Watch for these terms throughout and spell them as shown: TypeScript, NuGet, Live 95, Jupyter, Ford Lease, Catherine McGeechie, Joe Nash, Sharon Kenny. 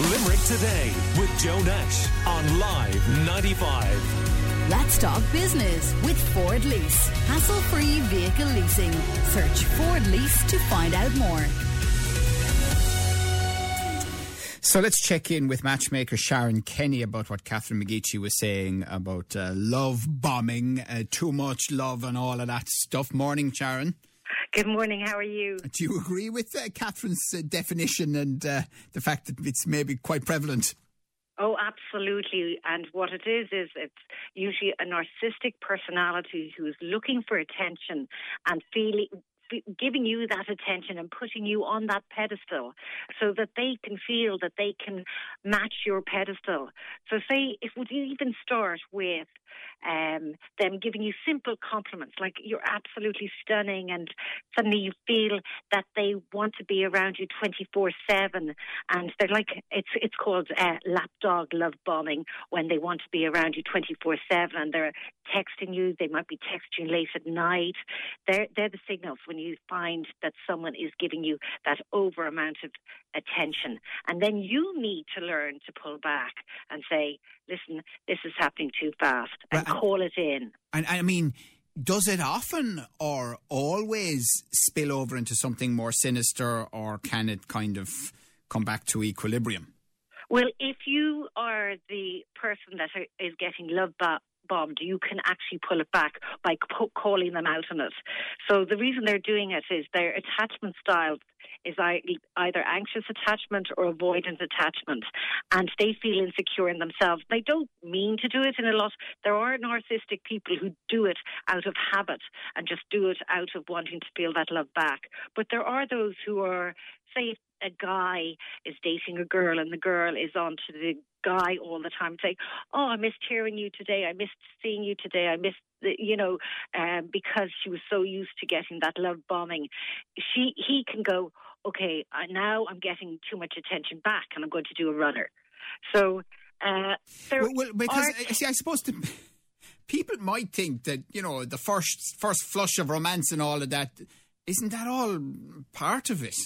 Limerick Today with Joe Nash on Live 95. Let's talk business with Ford Lease. Hassle-free vehicle leasing. Search Ford Lease to find out more. So let's check in with matchmaker Sharon Kenny about what Catherine McGeechie was saying about love bombing, too much love and all of that stuff. Morning, Sharon. Good morning, how are you? Do you agree with Catherine's definition and the fact that it's maybe quite prevalent? Oh, absolutely. And what it is it's usually a narcissistic personality who is looking for attention and giving you that attention and putting you on that pedestal so that they can feel that they can match your pedestal. So say, if would you even start with them giving you simple compliments, like you're absolutely stunning, and suddenly you feel that they want to be around you 24/7, and they're like, it's called lapdog love bombing, when they want to be around you 24/7 and they're texting you, they might be texting you late at night. They're the signals when you find that someone is giving you that over amount of attention. And then you need to learn to pull back and say, listen, this is happening too fast, and call it in. And I mean, does it often or always spill over into something more sinister, or can it kind of come back to equilibrium? Well, if you are the person that is getting love bombed, you can actually pull it back by calling them out on it. So the reason they're doing it is their attachment style is either anxious attachment or avoidant attachment, and they feel insecure in themselves. They don't mean to do it in a lot. There are narcissistic people who do it out of habit and just do it out of wanting to feel that love back. But there are those who are, say, a guy is dating a girl and the girl is on to the guy all the time saying, oh, I missed hearing you today, I missed seeing you today, I missed, because she was so used to getting that love bombing. He can go, okay, now I'm getting too much attention back and I'm going to do a runner. So I suppose people might think that, the first flush of romance and all of that, isn't that all part of it?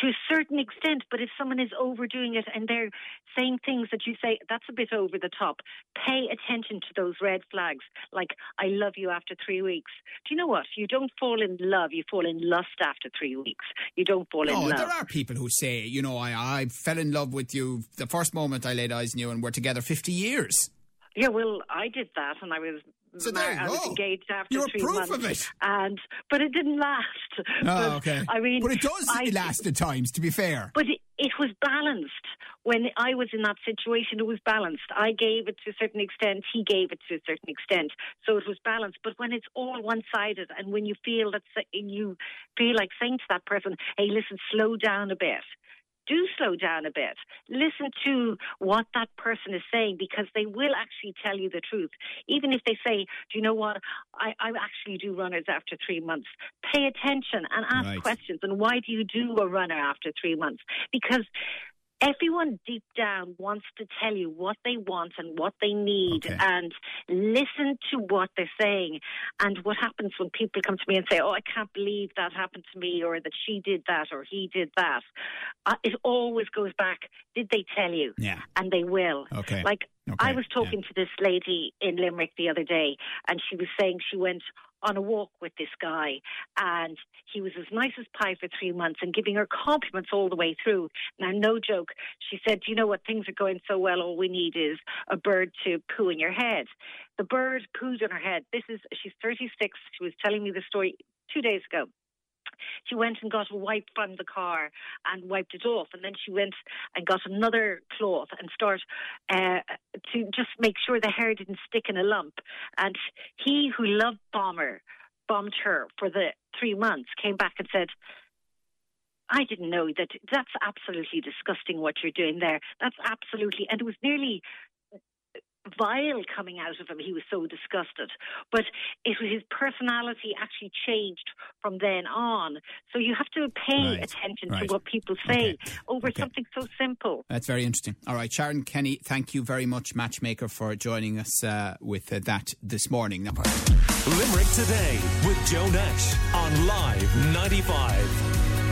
To a certain extent, but if someone is overdoing it and they're saying things that you say, that's a bit over the top, pay attention to those red flags, like, I love you after 3 weeks. Do you know what? You don't fall in love, you fall in lust after 3 weeks. You don't fall in love. There are people who say, I fell in love with you the first moment I laid eyes on you and we're together 50 years. Yeah, well, I did that, and I was engaged after 3 months. You're proof of it. But it didn't last. Oh, okay. I mean, but it does last at times, to be fair. But it was balanced. When I was in that situation, it was balanced. I gave it to a certain extent, he gave it to a certain extent. So it was balanced. But when it's all one-sided, and when you feel that you feel like saying to that person, hey, listen, slow down a bit. Do slow down a bit. Listen to what that person is saying, because they will actually tell you the truth. Even if they say, do you know what, I actually do runners after 3 months. Pay attention and ask questions. And why do you do a runner after 3 months? Because everyone deep down wants to tell you what they want and what they need, and listen to what they're saying. And what happens when people come to me and say, oh, I can't believe that happened to me, or that she did that, or he did that. It always goes back, did they tell you? Yeah. And they will. Okay. I was talking to this lady in Limerick the other day, and she was saying she went on a walk with this guy, and he was as nice as pie for 3 months and giving her compliments all the way through. Now, no joke, she said, you know what, things are going so well, all we need is a bird to poo in your head. The bird pooed on her head. She's 36. She was telling me the story 2 days ago. She went and got a wipe from the car and wiped it off, and then she went and got another cloth and started to just make sure the hair didn't stick in a lump. And he who loved bombed her for the 3 months, came back and said, I didn't know that. That's absolutely disgusting what you're doing there. That's absolutely... And it was nearly... vile coming out of him. He was so disgusted, but it was his personality actually changed from then on. So you have to pay attention to what people say over something so simple. That's very interesting. All right, Sharon Kenny, thank you very much, matchmaker, for joining us with that this morning. Limerick Today with Joe Nash on Live 95.